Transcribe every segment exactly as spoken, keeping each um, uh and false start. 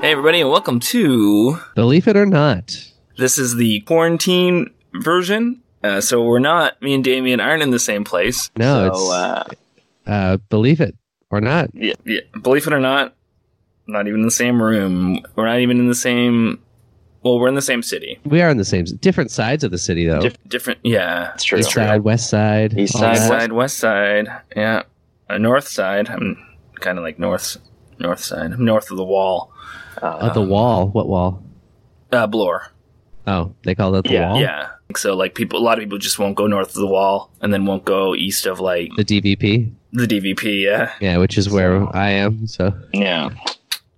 Hey everybody, and welcome to Believe It or Not. This is the quarantine version, uh, so we're not, me and Damien aren't in the same place. No, so, it's uh, uh, Believe It or Not. Yeah, yeah, Believe It or Not, not even in the same room. We're not even in the same, well, we're in the same city. We are in the same, different sides of the city, though. Dif- different, yeah. It's true. East side, west side. East side, west side, west side, yeah. Uh, north side, I'm kind of like north, north side. I'm north of the wall. Uh, um, the wall? What wall? Uh, Bloor. Oh, they call that the yeah, wall? Yeah. So, like, people, a lot of people just won't go north of the wall and then won't go east of, like... The D V P? The D V P, yeah. Yeah, which is where so, I am, so... Yeah.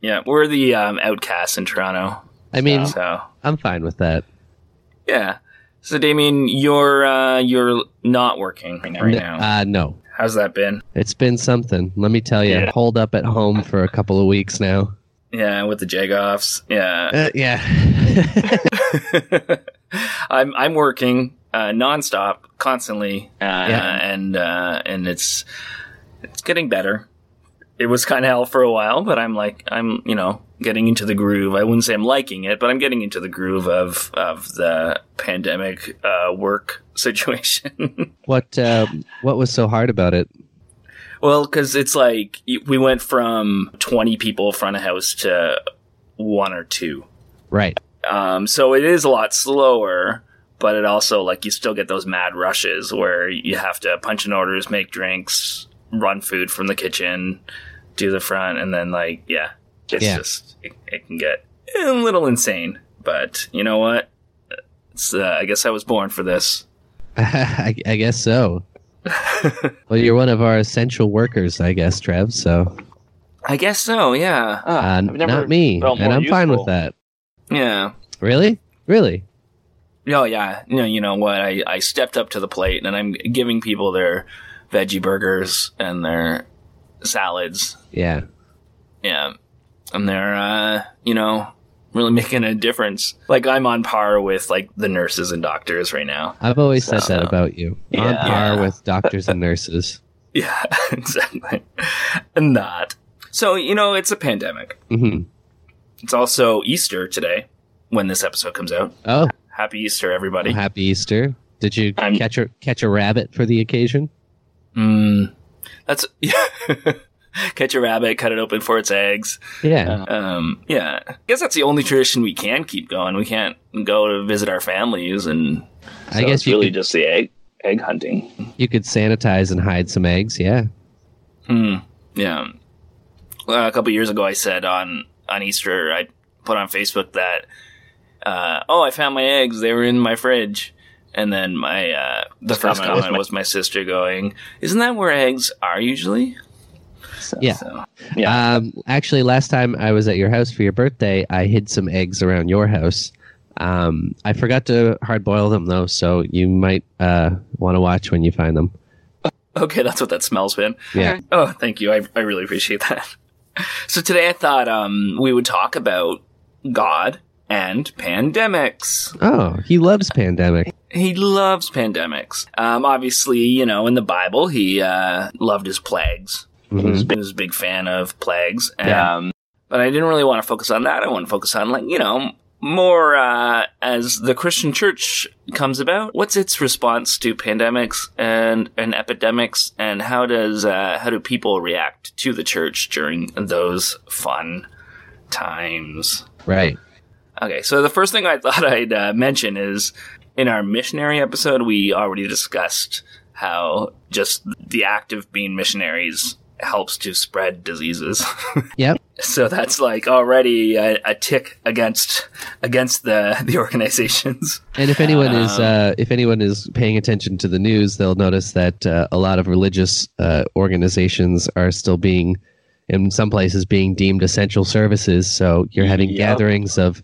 Yeah, we're the um, outcasts in Toronto. I mean, so. I'm fine with that. Yeah. So, Damien, you're uh, you're not working right now? Right now. Uh, no. How's that been? It's been something. Let me tell you. Yeah. Holed up at home for a couple of weeks now. Yeah, with the Jagoffs. Yeah, uh, yeah. I'm I'm working uh, nonstop, constantly, uh, yeah. and uh, and it's it's getting better. It was kind of hell for a while, but I'm like I'm you know getting into the groove. I wouldn't say I'm liking it, but I'm getting into the groove of of the pandemic uh, work situation. What uh, what was so hard about it? Well, because it's like we went from twenty people front of house to one or two. Right. Um, so it is a lot slower, but it also, like, you still get those mad rushes where you have to punch in orders, make drinks, run food from the kitchen, do the front, and then, like, yeah, it's yeah. just, it, it can get a little insane. But you know what? It's, uh, I guess I was born for this. I, I guess so. Well, you're one of our essential workers, I guess, Trev, so... I guess so, yeah. Uh, uh, not me, and I'm useful. Fine with that. Yeah. Really? Really? Oh, yeah. You know, you know what? I, I stepped up to the plate, and I'm giving people their veggie burgers and their salads. Yeah. Yeah. And they're, uh, you know... really making a difference. Like, I'm on par with, like, the nurses and doctors right now. I've always so, said that about you. Yeah. On par with doctors and nurses. Yeah, exactly. And that. So, you know, it's a pandemic. Mm-hmm. It's also Easter today when this episode comes out. Oh. Happy Easter, everybody. Well, happy Easter. Did you I'm... catch a catch a rabbit for the occasion? Mm, that's... Catch a rabbit, cut it open for its eggs. Yeah. Um, yeah. I guess that's the only tradition we can keep going. We can't go to visit our families. And I so guess it's really could, just the egg egg hunting. You could sanitize and hide some eggs, yeah. Mm, yeah. Well, a couple years ago, I said on, on Easter, I put on Facebook that, uh, oh, I found my eggs. They were in my fridge. And then my uh, the first comment, comment was, my- was my sister going, isn't that where eggs are usually? So, yeah. So, yeah. Um, actually, last time I was at your house for your birthday, I hid some eggs around your house. Um, I forgot to hard boil them, though, so you might uh, want to watch when you find them. Okay, that's what that smells been. Yeah. Okay. Oh, thank you. I, I really appreciate that. So today I thought um, we would talk about God and pandemics. Oh, he loves pandemics. He loves pandemics. Um, obviously, you know, in the Bible, he uh, loved his plagues. Mm-hmm. He, was big, he was a big fan of plagues, yeah. um, but I didn't really want to focus on that. I want to focus on, like, you know, more uh, as the Christian church comes about. What's its response to pandemics and, and epidemics, and how does uh, how do people react to the church during those fun times? Right. Okay, so the first thing I thought I'd uh, mention is in our missionary episode, we already discussed how just the act of being missionaries helps to spread diseases. Yep. So that's like already a, a tick against against the, the organizations. And if anyone um, is uh, if anyone is paying attention to the news, they'll notice that uh, a lot of religious uh, organizations are still being in some places being deemed essential services. So you're having yep. gatherings of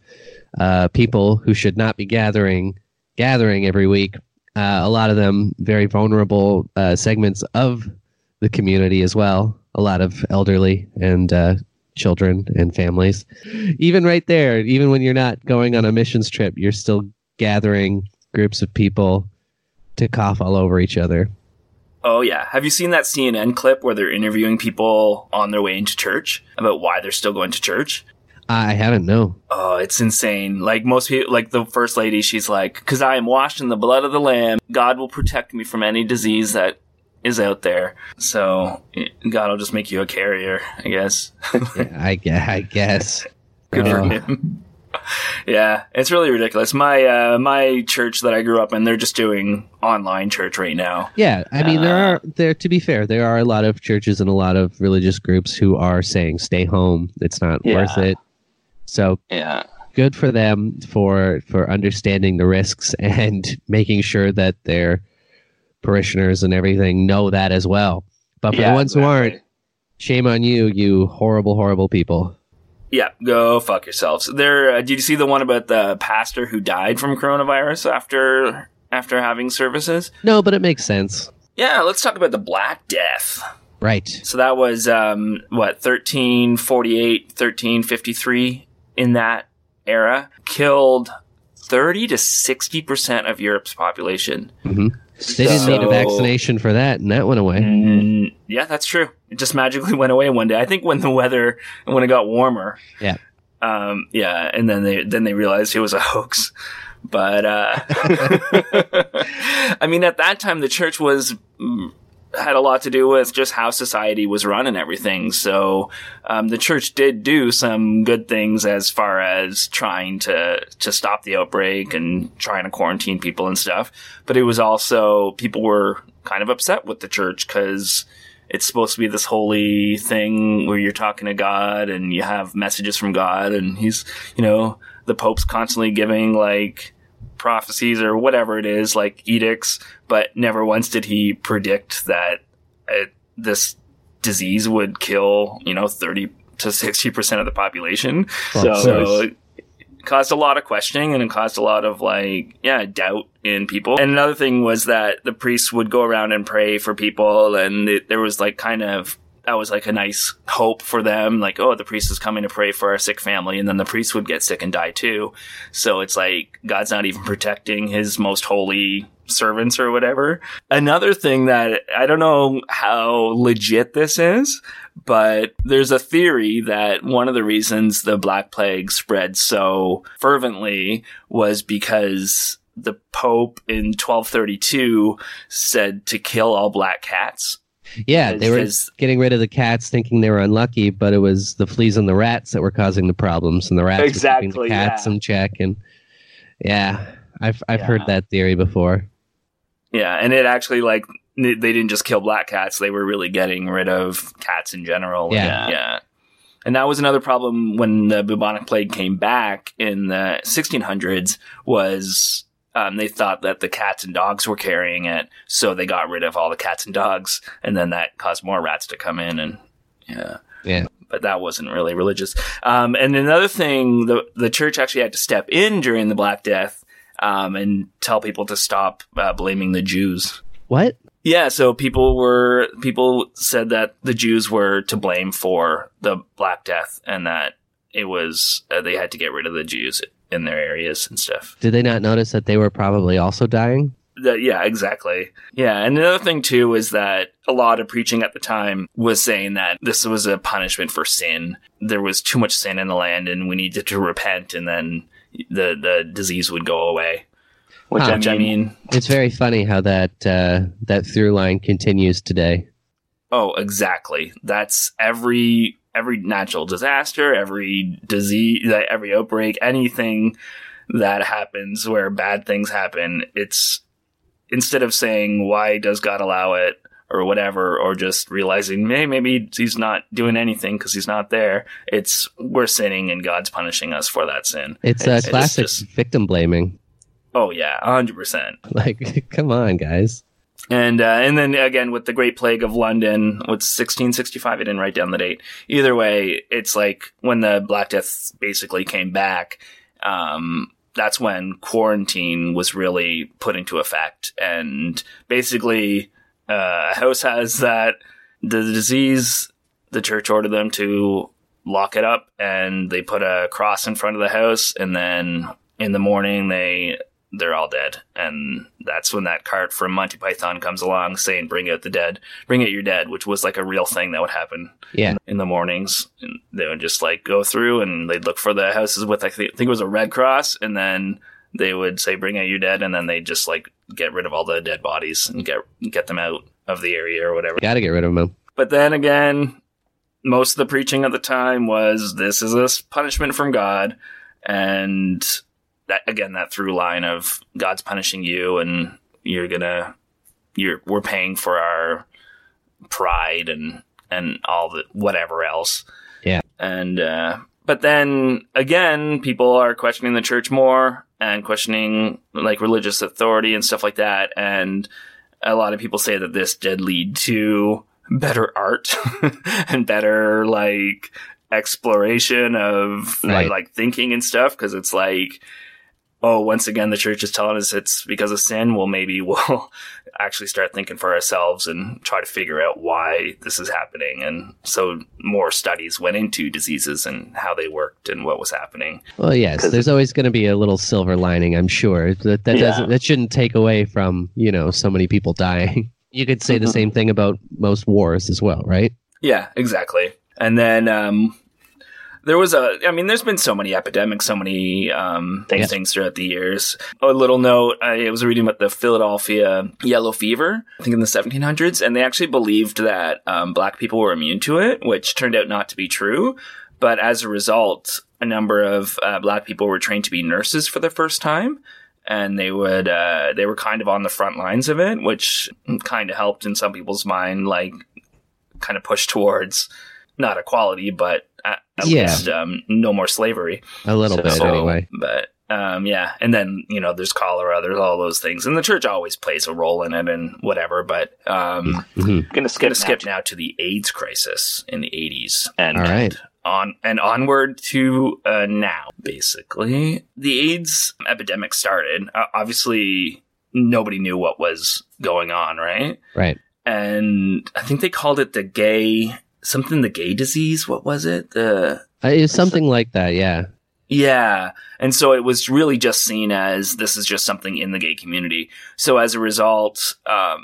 uh, people who should not be gathering, gathering every week. Uh, a lot of them very vulnerable uh, segments of the community as well. A lot of elderly and uh, children and families. Even right there, even when you're not going on a missions trip, you're still gathering groups of people to cough all over each other. Oh, yeah. Have you seen that C N N clip where they're interviewing people on their way into church about why they're still going to church? I haven't, no. Oh, it's insane. Like, most people, like the first lady, she's like, because I am washed in the blood of the Lamb. God will protect me from any disease that is out there. So, God will just make you a carrier, I guess. yeah, I, I guess. Good for him. Yeah, it's really ridiculous. My uh, my church that I grew up in, they're just doing online church right now. Yeah, I mean, uh, there are there. To be fair, there are a lot of churches and a lot of religious groups who are saying, "Stay home. It's not yeah. worth it." So, yeah, good for them for for understanding the risks and making sure that their parishioners and everything know that as well. But for yeah, the ones exactly. who aren't, shame on you, you horrible, horrible people. Yeah, go fuck yourselves. There. Uh, did you see the one about the pastor who died from coronavirus after after having services? No, but it makes sense. Yeah, let's talk about the Black Death. Right. So that was um, what thirteen forty-eight, thirteen fifty-three in that era killed thirty to sixty percent of Europe's population. Mm-hmm. They didn't so, need a vaccination for that, and that went away. Mm, yeah, that's true. It just magically went away one day. I think when the weather, when it got warmer. Yeah. Um, yeah, and then they then they realized it was a hoax. But, uh, I mean, at that time, the church was had a lot to do with just how society was run and everything. So um, the church did do some good things as far as trying to, to stop the outbreak and trying to quarantine people and stuff. But it was also, people were kind of upset with the church because it's supposed to be this holy thing where you're talking to God and you have messages from God. And he's, you know, the Pope's constantly giving like prophecies or whatever it is, like edicts, but never once did he predict that it, this disease would kill, you know, thirty to sixty percent of the population. Well, so, so it caused a lot of questioning and it caused a lot of like, yeah, doubt in people. And another thing was that the priests would go around and pray for people, and it, there was like kind of, that was like a nice hope for them. Like, oh, the priest is coming to pray for our sick family. And then the priest would get sick and die too. So it's like, God's not even protecting his most holy servants or whatever. Another thing that I don't know how legit this is, but there's a theory that one of the reasons the Black Plague spread so fervently was because the Pope in twelve thirty-two said to kill all black cats. Yeah, they were getting rid of the cats, thinking they were unlucky, but it was the fleas and the rats that were causing the problems, and the rats exactly, were keeping the cats yeah. in check. And yeah, I've I've yeah. heard that theory before. Yeah, and it actually like they didn't just kill black cats; they were really getting rid of cats in general. Yeah, and, yeah. And that was another problem when the bubonic plague came back in the sixteen hundreds. Was Um, they thought that the cats and dogs were carrying it, so they got rid of all the cats and dogs, and then that caused more rats to come in, and yeah, yeah. But that wasn't really religious. Um, and another thing, the the church actually had to step in during the Black Death um, and tell people to stop uh, blaming the Jews. What? Yeah, so people were people said that the Jews were to blame for the Black Death, and that it was uh, they had to get rid of the Jews in their areas and stuff. Did they not notice that they were probably also dying? The, yeah, exactly. Yeah, and another thing too is that a lot of preaching at the time was saying that this was a punishment for sin. There was too much sin in the land, and we needed to repent, and then the the disease would go away. Which huh, I mean, it's very funny how that uh, that through line continues today. Oh, exactly. That's every. Every natural disaster, every disease, every outbreak, anything that happens where bad things happen, it's instead of saying, why does God allow it or whatever, or just realizing, hey, maybe he's not doing anything because he's not there. It's we're sinning and God's punishing us for that sin. It's, it's a classic it's just, victim blaming. Oh, yeah, one hundred percent. Like, come on, guys. And uh, and then again with the Great Plague of London, what's sixteen sixty-five? I didn't write down the date. Either way, it's like when the Black Death basically came back. Um, that's when quarantine was really put into effect, and basically uh, a house has that the disease. The church ordered them to lock it up, and they put a cross in front of the house, and then in the morning they. They're all dead. And that's when that cart from Monty Python comes along saying, bring out the dead, bring out your dead, which was like a real thing that would happen yeah. in the mornings. And they would just like go through and they'd look for the houses with, I think it was a red cross. And then they would say, bring out your dead. And then they just like get rid of all the dead bodies and get, get them out of the area or whatever. Got to get rid of them. But then again, most of the preaching at the time was this is a punishment from God. And that again, that through line of God's punishing you, and you're gonna, you're we're paying for our pride and and all the whatever else. Yeah. And uh, but then again, people are questioning the church more and questioning like religious authority and stuff like that. And a lot of people say that this did lead to better art and better like exploration of right. like, like thinking and stuff, because it's like. Oh, once again, the church is telling us it's because of sin. Well, maybe we'll actually start thinking for ourselves and try to figure out why this is happening. And so more studies went into diseases and how they worked and what was happening. Well, yes, there's always going to be a little silver lining, I'm sure. That that, yeah. doesn't, that shouldn't take away from, you know, so many people dying. You could say mm-hmm. the same thing about most wars as well, right? Yeah, exactly. And then... um There was a, I mean, there's been so many epidemics, so many um, yeah. things throughout the years. A little note, I was reading about the Philadelphia Yellow Fever, I think in the seventeen hundreds, and they actually believed that um, black people were immune to it, which turned out not to be true. But as a result, a number of uh, black people were trained to be nurses for the first time. And they would, uh, they were kind of on the front lines of it, which kind of helped in some people's mind, like kind of push towards not equality, but At, at yeah. least um, no more slavery. A little so, bit, so, anyway. But, um, yeah. And then, you know, there's cholera, there's all those things. And the church always plays a role in it and whatever. But um, mm-hmm. I'm going to skip, skip now to the AIDS crisis in the eighties. And, all right. and, on, and onward to uh, now, basically. The AIDS epidemic started. Uh, obviously, nobody knew what was going on, right? Right. And I think they called it the gay... Something, the gay disease, what was it? The uh, it was something the, like that, yeah. Yeah. And so it was really just seen as this is just something in the gay community. So as a result, um,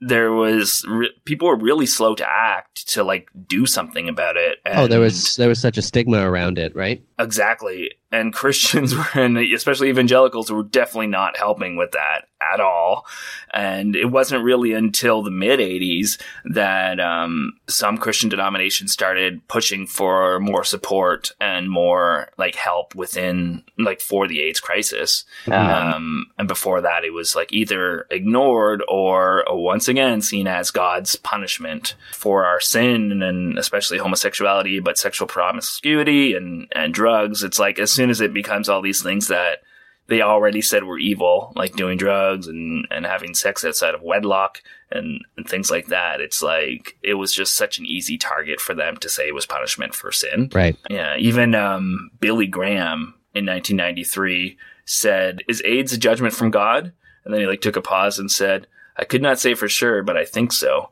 there was re- people were really slow to act to like do something about it. And oh, there was there was such a stigma around it, right? Exactly. And Christians were, and especially evangelicals, were definitely not helping with that at all. And it wasn't really until the mid eighties that um, some Christian denominations started pushing for more support and more like help within, like for the AIDS crisis. Uh-huh. Um, and before that, it was like either ignored or once again seen as God's punishment for our sin, and especially homosexuality, but sexual promiscuity and, and drugs. It's like as soon as it becomes all these things that they already said were evil, like doing drugs and, and having sex outside of wedlock and, and things like that, it's like it was just such an easy target for them to say it was punishment for sin. Right. Yeah. Even um, Billy Graham in nineteen ninety-three said, "Is AIDS a judgment from God?" And then he like took a pause and said, "I could not say for sure, but I think so."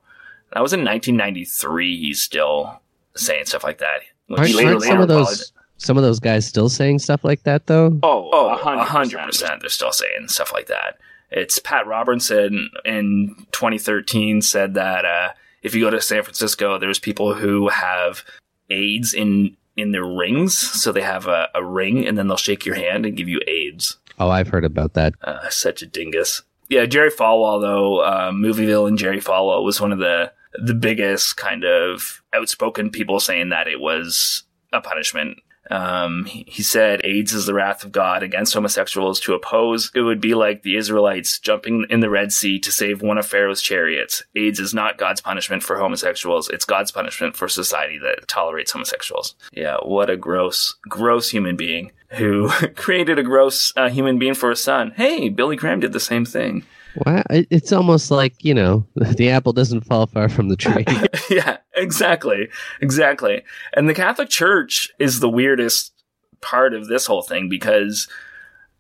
That was in nineteen ninety-three. He's still saying stuff like that. When aren't, he later, aren't later some of those... Some of those guys still saying stuff like that, though? Oh, oh one hundred percent. They're still saying stuff like that. It's Pat Robertson in twenty thirteen said that uh, if you go to San Francisco, there's people who have AIDS in, in their rings. So they have a, a ring, and then they'll shake your hand and give you AIDS. Oh, I've heard about that. Uh, such a dingus. Yeah, Jerry Falwell, though, uh, movie villain Jerry Falwell was one of the, the biggest kind of outspoken people saying that it was a punishment. Um, he said AIDS is the wrath of God against homosexuals to oppose. It would be like the Israelites jumping in the Red Sea to save one of Pharaoh's chariots. AIDS is not God's punishment for homosexuals. It's God's punishment for society that tolerates homosexuals. Yeah, what a gross, gross human being who created a gross uh, human being for his son. Hey, Billy Graham did the same thing. Wow, it's almost like, you know, the apple doesn't fall far from the tree. Yeah, exactly. Exactly. And the Catholic Church is the weirdest part of this whole thing, because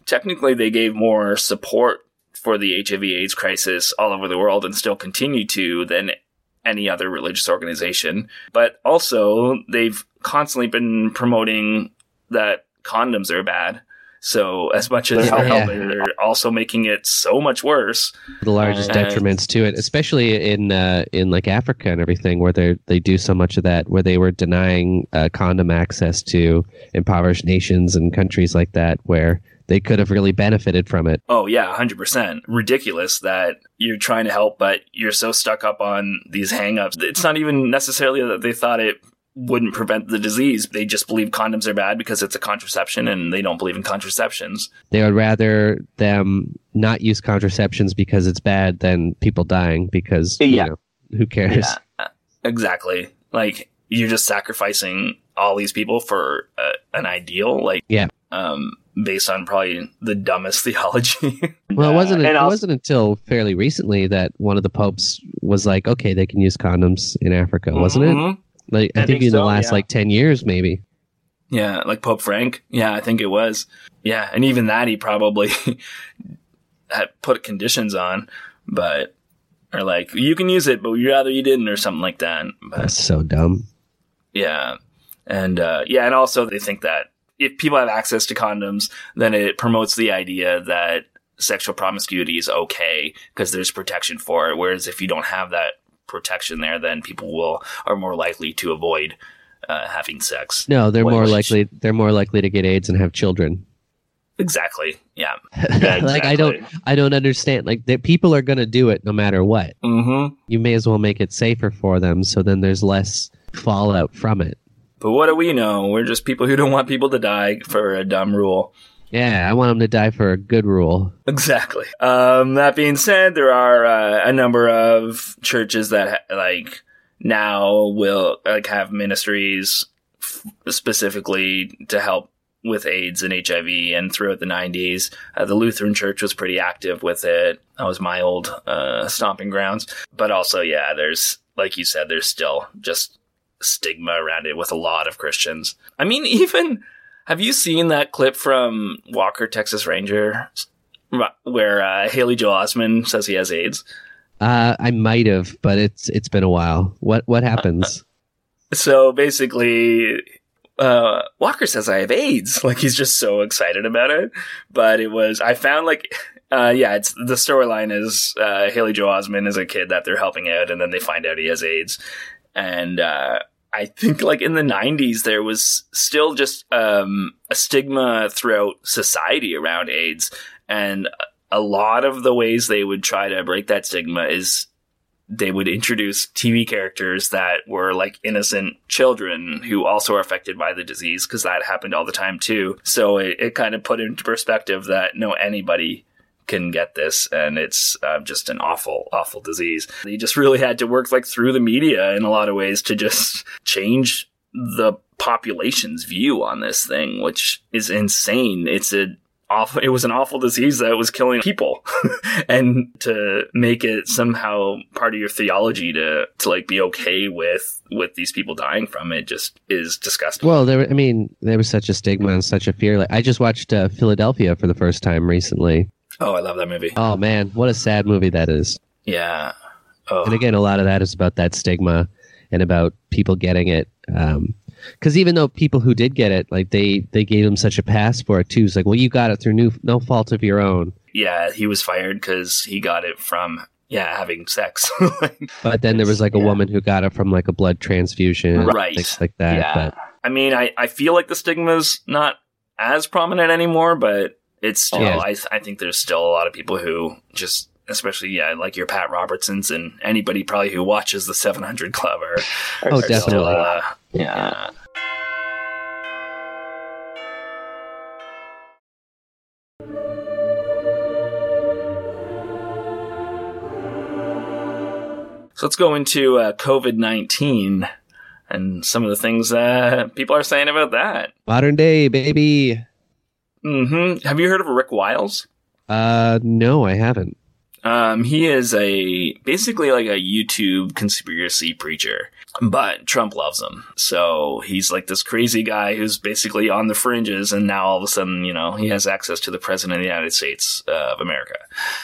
technically they gave more support for the H I V AIDS crisis all over the world and still continue to than any other religious organization. But also they've constantly been promoting that condoms are bad. So as much as yeah, help, yeah. they're also making it so much worse. The largest and, detriments to it, especially in uh, in like Africa and everything, where they they do so much of that, where they were denying uh, condom access to impoverished nations and countries like that, where they could have really benefited from it. Oh yeah, one hundred percent. Ridiculous that you're trying to help, but you're so stuck up on these hang-ups. It's not even necessarily that they thought it wouldn't prevent the disease. They just believe condoms are bad because it's a contraception, and they don't believe in contraceptions. They would rather them not use contraceptions because it's bad than people dying because, yeah. you know, who cares? Yeah, exactly. Like, you're just sacrificing all these people for uh, an ideal, like, yeah. um, based on probably the dumbest theology. Well, it wasn't, uh, it also- wasn't until fairly recently that one of the popes was like, okay, they can use condoms in Africa, wasn't mm-hmm. it? Like, I, I think, think in so, the last, yeah. like, ten years, maybe. Yeah, like Pope Frank. Yeah, I think it was. Yeah, and even that he probably had put conditions on, but, or like, you can use it, but we'd rather you didn't, or something like that. But, that's so dumb. Yeah. And, uh, yeah, and also they think that if people have access to condoms, then it promotes the idea that sexual promiscuity is okay because there's protection for it, whereas if you don't have that protection there, then people will are more likely to avoid uh, having sex. No, they're what more likely they're more likely to get AIDS and have children. Exactly. Yeah. yeah exactly. Like I don't I don't understand. Like the people are going to do it no matter what. Mm-hmm. You may as well make it safer for them, so then there's less fallout from it. But what do we know? We're just people who don't want people to die for a dumb rule. Yeah, I want them to die for a good rule. Exactly. Um, that being said, there are uh, a number of churches that ha- like now will like have ministries f- specifically to help with AIDS and H I V. And throughout the nineties, uh, the Lutheran Church was pretty active with it. That was my old uh, stomping grounds. But also, yeah, there's, like you said, there's still just stigma around it with a lot of Christians. I mean, even... Have you seen that clip from Walker, Texas Ranger, where uh, Haley Joel Osment says he has AIDS? Uh, I might have, but it's it's been a while. What what happens? So basically, uh, Walker says I have AIDS. Like he's just so excited about it. But it was I found like uh, yeah, it's the storyline is uh, Haley Joel Osment is a kid that they're helping out, and then they find out he has AIDS, and. Uh, I think like in the nineties, there was still just um, a stigma throughout society around AIDS. And a lot of the ways they would try to break that stigma is they would introduce T V characters that were like innocent children who also are affected by the disease, because that happened all the time, too. So it, it kind of put into perspective that no, anybody can get this, and it's uh, just an awful, awful disease. They just really had to work like through the media in a lot of ways to just change the population's view on this thing, which is insane. It's a awful, it was an awful disease that was killing people, and to make it somehow part of your theology to to like be okay with with these people dying from it just is disgusting. Well, there, I mean, there was such a stigma and such a fear. Like I just watched uh, Philadelphia for the first time recently. Oh, I love that movie. Oh, man. What a sad movie that is. Yeah. Oh. And again, a lot of that is about that stigma and about people getting it. Um, because even though people who did get it, like they, they gave them such a pass for it, too. It's like, well, you got it through new, no fault of your own. Yeah, he was fired because he got it from, yeah, having sex. But then there was like a yeah. woman who got it from like a blood transfusion. Right. Things like that. Yeah. But. I mean, I, I feel like the stigma's not as prominent anymore, but... It's still, yeah. I, th- I think there's still a lot of people who just, especially, yeah, like your Pat Robertsons and anybody probably who watches the seven hundred Club are, are oh, definitely. Still, uh, yeah. yeah. So let's go into uh, COVID nineteen and some of the things uh, people are saying about that. Modern day, baby. Mm-hmm. Have you heard of Rick Wiles? Uh, no, I haven't. Um, he is a basically like a YouTube conspiracy preacher, but Trump loves him. So he's like this crazy guy who's basically on the fringes. And now all of a sudden, you know, he has access to the president of the United States uh, of America.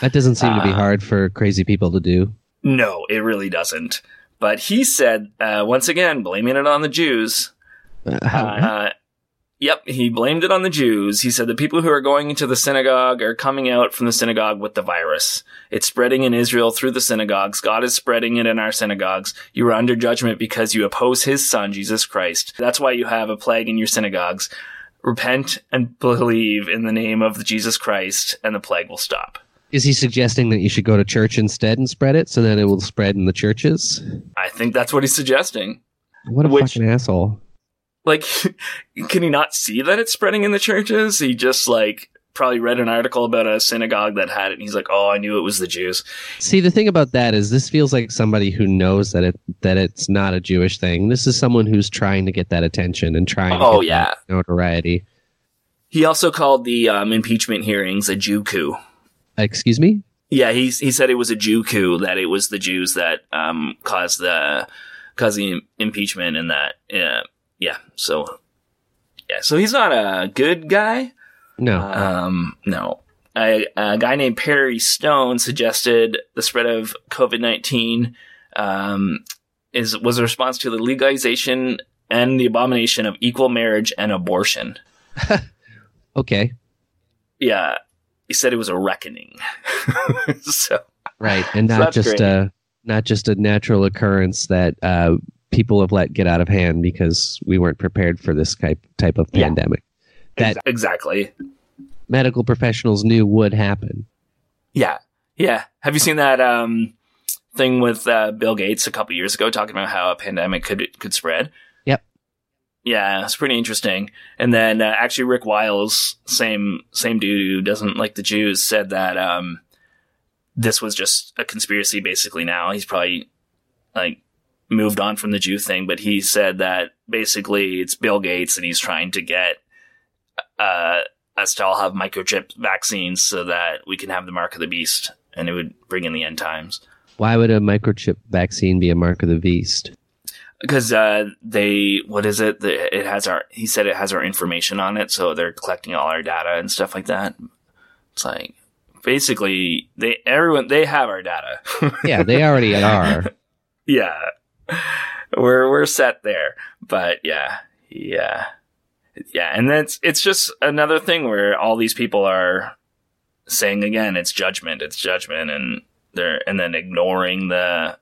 That doesn't seem uh, to be hard for crazy people to do. No, it really doesn't. But he said, uh, once again, blaming it on the Jews. Uh, how, uh, Yep, he blamed it on the Jews. He said the people who are going into the synagogue are coming out from the synagogue with the virus. It's spreading in Israel through the synagogues. God is spreading it in our synagogues. You are under judgment because you oppose his son, Jesus Christ. That's why you have a plague in your synagogues. Repent and believe in the name of Jesus Christ, and the plague will stop. Is he suggesting that you should go to church instead and spread it so that it will spread in the churches? I think that's what he's suggesting. What a Which, fucking asshole. Like, can he not see that it's spreading in the churches? He just, like, probably read an article about a synagogue that had it, and he's like, oh, I knew it was the Jews. See, the thing about that is this feels like somebody who knows that it that it's not a Jewish thing. This is someone who's trying to get that attention and trying oh, to get yeah. that notoriety. He also called the um, impeachment hearings a Jew coup. Excuse me? Yeah, he, he said it was a Jew coup, that it was the Jews that um, caused, the, caused the impeachment and that... Uh, Yeah, so yeah, so he's not a good guy. No, um, no. A, a guy named Perry Stone suggested the spread of COVID nineteen um, is was a response to the legalization and the abomination of equal marriage and abortion. Okay. Yeah, he said it was a reckoning. so right, and not so just great. a not just a natural occurrence that. Uh, people have let get out of hand because we weren't prepared for this type type of pandemic. Yeah, that exactly. Medical professionals knew would happen. Yeah. Yeah. Have you seen that um, thing with uh, Bill Gates a couple years ago talking about how a pandemic could could spread? Yep. Yeah. It's pretty interesting. And then uh, actually Rick Wiles, same, same dude who doesn't like the Jews, said that um, this was just a conspiracy basically now. He's probably like, moved on from the Jew thing, but he said that basically it's Bill Gates and he's trying to get uh, us to all have microchip vaccines so that we can have the mark of the beast and it would bring in the end times. Why would a microchip vaccine be a mark of the beast? Because uh, they, what is it? The, it has our, he said it has our information on it, so they're collecting all our data and stuff like that. It's like, basically, they everyone they have our data. Yeah, they already are. Yeah. We're we're set there, but yeah, yeah, yeah, and that's it's just another thing where all these people are saying again, it's judgment, it's judgment, and they're and then ignoring the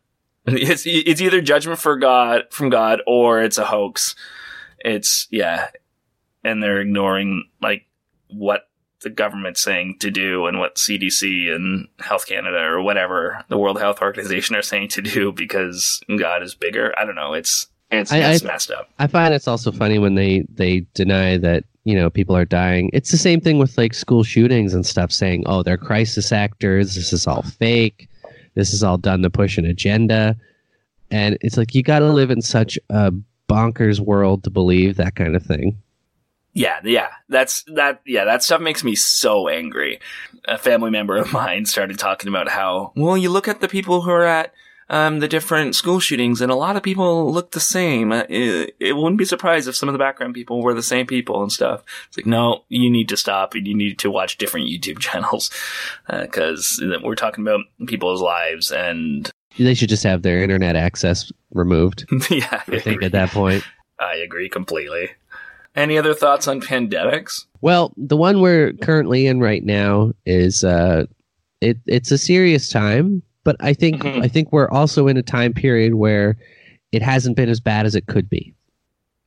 it's it's either judgment for God from God or it's a hoax, it's yeah, and they're ignoring like what the government's saying to do and what C D C and Health Canada or whatever the World Health Organization are saying to do because God is bigger. I don't know. It's it's, I, it's I, messed up. I find it's also funny when they, they deny that, you know, people are dying. It's the same thing with like school shootings and stuff saying, oh, they're crisis actors. This is all fake. This is all done to push an agenda. And it's like you got to live in such a bonkers world to believe that kind of thing. Yeah, yeah, that's that. Yeah, that stuff makes me so angry. A family member of mine started talking about how, well, you look at the people who are at um, the different school shootings, and a lot of people look the same. It, it wouldn't be surprised if some of the background people were the same people and stuff. It's like, no, you need to stop, and you need to watch different YouTube channels because uh, we're talking about people's lives, and they should just have their internet access removed. Yeah, I, I think at that point, I agree completely. Any other thoughts on pandemics? Well, the one we're currently in right now is uh, it, it's a serious time, but I think mm-hmm. I think we're also in a time period where it hasn't been as bad as it could be.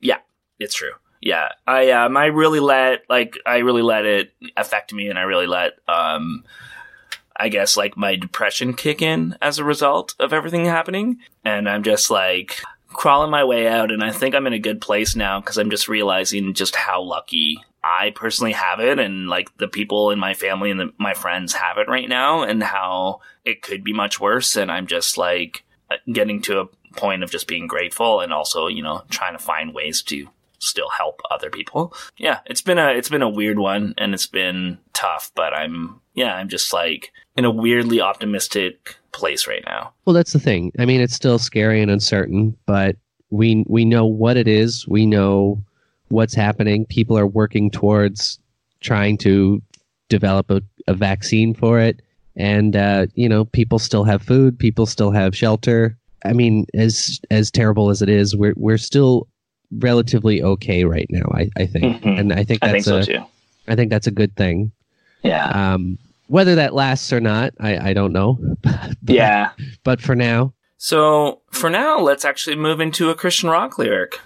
Yeah, it's true. Yeah, I um, I really let like I really let it affect me, and I really let um, I guess like my depression kick in as a result of everything happening, and I'm just like. Crawling my way out, and I think I'm in a good place now because I'm just realizing just how lucky I personally have it, and like the people in my family and the, my friends have it right now, and how it could be much worse. And I'm just like getting to a point of just being grateful, and also you know trying to find ways to still help other people. Yeah, it's been a it's been a weird one, and it's been tough, but I'm yeah, I'm just like in a weirdly optimistic place right now. Well, that's the thing. I mean, it's still scary and uncertain, but we we know what it is. We know what's happening. People are working towards trying to develop a, a vaccine for it. And, uh, you know, people still have food. People still have shelter. I mean, as as terrible as it is, we're we're still relatively okay right now, I, I think. Mm-hmm. And I think that's I think so a, too. I think that's a good thing. Yeah. Um, whether that lasts or not, I, I don't know. but, yeah. But for now. So for now, let's actually move into a Christian rock lyric.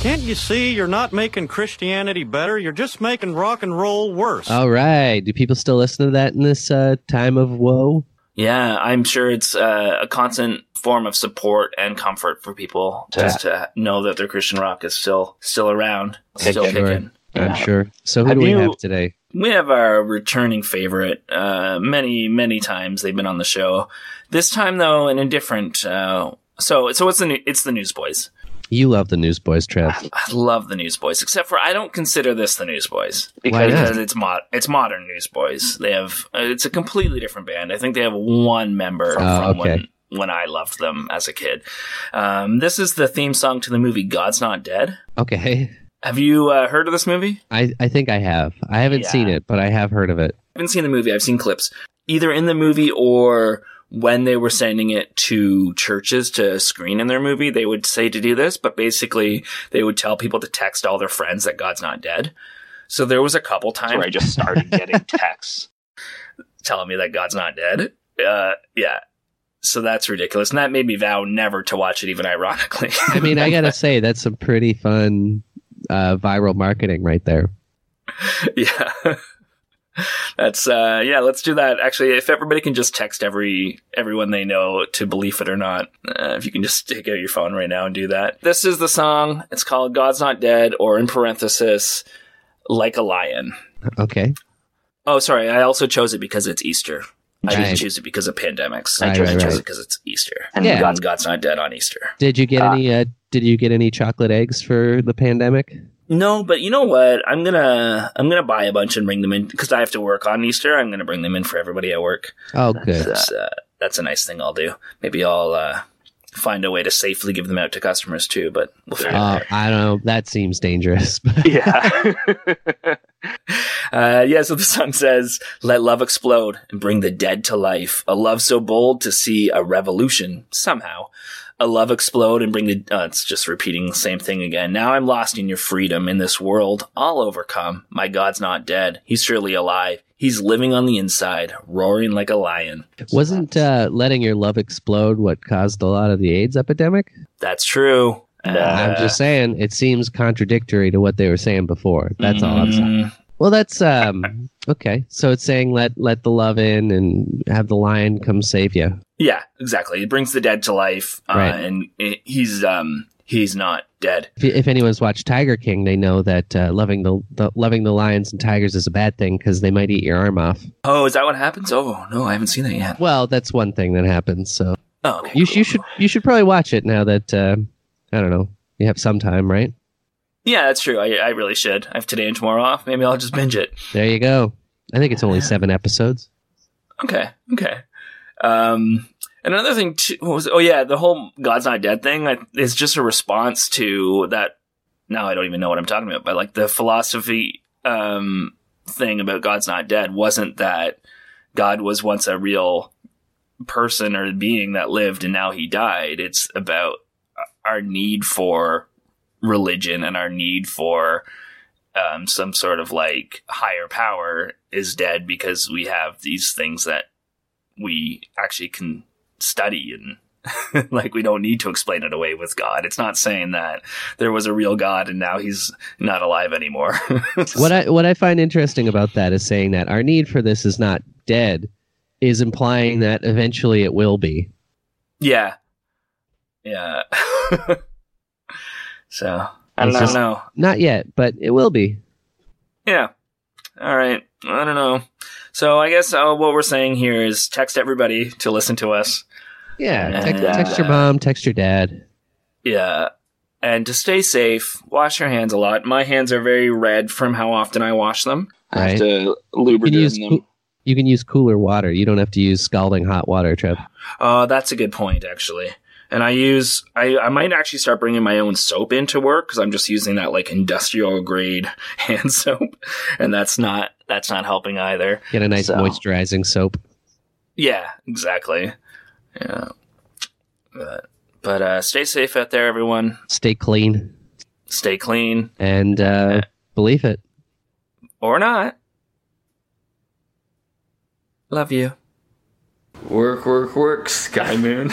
Can't you see you're not making Christianity better? You're just making rock and roll worse. All right. Do people still listen to that in this uh, time of woe? Yeah, I'm sure it's uh, a constant form of support and comfort for people yeah. just to know that their Christian rock is still still around, still kicking. Sure. Yeah. I'm sure. So who have do we you, have today? We have our returning favorite. Uh, many, many times they've been on the show. This time, though, in a different... Uh, so so it's the, it's the Newsboys. You love the Newsboys, Trev. I, I love the Newsboys, except for I don't consider this the Newsboys because, because it's mod, it's modern Newsboys. They have it's a completely different band. I think they have one member oh, from okay. when when I loved them as a kid. Um, this is the theme song to the movie God's Not Dead. Okay. Have you uh, heard of this movie? I, I think I have. I haven't yeah. seen it, but I have heard of it. I haven't seen the movie. I've seen clips, either in the movie or when they were sending it to churches to screen in their movie, they would say to do this, but basically they would tell people to text all their friends that God's not dead. So there was a couple times where I just started getting texts telling me that God's not dead. Uh, yeah. So that's ridiculous. And that made me vow never to watch it, even ironically. I mean, I gotta say, that's some pretty fun uh, viral marketing right there. Yeah. That's uh yeah let's do that. Actually, if everybody can just text every everyone they know to believe it or not, uh, if you can just take out your phone right now and do that. This is the song. It's called God's Not Dead, or in parenthesis, Like a Lion. Okay. Oh, sorry, I also chose it because it's Easter. I didn't right. choose it because of pandemics. Right, I chose right, right. it because it's Easter. And yeah. God's God's Not Dead on Easter. Did you get uh, any uh, did you get any chocolate eggs for the pandemic? No, but you know what? I'm gonna I'm gonna buy a bunch and bring them in because I have to work on Easter. I'm gonna bring them in for everybody at work. Oh, good. That's, uh, that's a nice thing I'll do. Maybe I'll uh, find a way to safely give them out to customers too. But we'll figure uh, it out. I don't know. That seems dangerous. yeah. uh, yeah. So the song says, "Let love explode and bring the dead to life. A love so bold to see a revolution somehow." A love explode and bring the... Uh, it's just repeating the same thing again. Now I'm lost in your freedom. In this world, I'll overcome. My God's not dead. He's surely alive. He's living on the inside, roaring like a lion. Wasn't uh, letting your love explode what caused a lot of the AIDS epidemic? That's true. Uh, I'm just saying, it seems contradictory to what they were saying before. That's mm, all I'm saying. Well, that's... um okay, so it's saying let let the love in and have the lion come save you. Yeah, exactly. It brings the dead to life, uh, right. and it, he's um he's not dead. If, if anyone's watched Tiger King, they know that uh, loving the, the loving the lions and tigers is a bad thing because they might eat your arm off. Oh, is that what happens? Oh no, I haven't seen that yet. Well, that's one thing that happens. So oh, okay, you cool. you should you should probably watch it now that uh, I don't know, you have some time, right? Yeah, that's true. I, I really should. I have today and tomorrow off. Maybe I'll just binge it. There you go. I think it's only seven episodes. Okay. Okay. Um, and another thing, too, what was it? Oh, yeah, the whole God's Not Dead thing I, is just a response to that. Now I don't even know what I'm talking about, but like the philosophy um, thing about God's Not Dead wasn't that God was once a real person or being that lived and now he died. It's about our need for religion and our need for um, some sort of like higher power is dead because we have these things that we actually can study and like we don't need to explain it away with God. It's not saying that there was a real God and now he's not alive anymore. What I what I find interesting about that is saying that our need for this is not dead is implying that eventually it will be. Yeah. Yeah. So, I don't just, know. Not yet, but it will be. Yeah. All right. I don't know. So, I guess uh, what we're saying here is text everybody to listen to us. Yeah. Text, and, text your mom, text your dad. Yeah. And to stay safe, wash your hands a lot. My hands are very red from how often I wash them. Right. I have to lubricate them. Co- you can use cooler water. You don't have to use scalding hot water, Trev. Uh, that's a good point, actually. And I use, I, I might actually start bringing my own soap into work because I'm just using that like industrial grade hand soap, and that's not that's not helping either. Get a nice so. moisturizing soap. Yeah, exactly. Yeah, but, but uh, stay safe out there, everyone. Stay clean. Stay clean, and uh, yeah. believe it or not. Love you. Work, work, work, Sky Moon.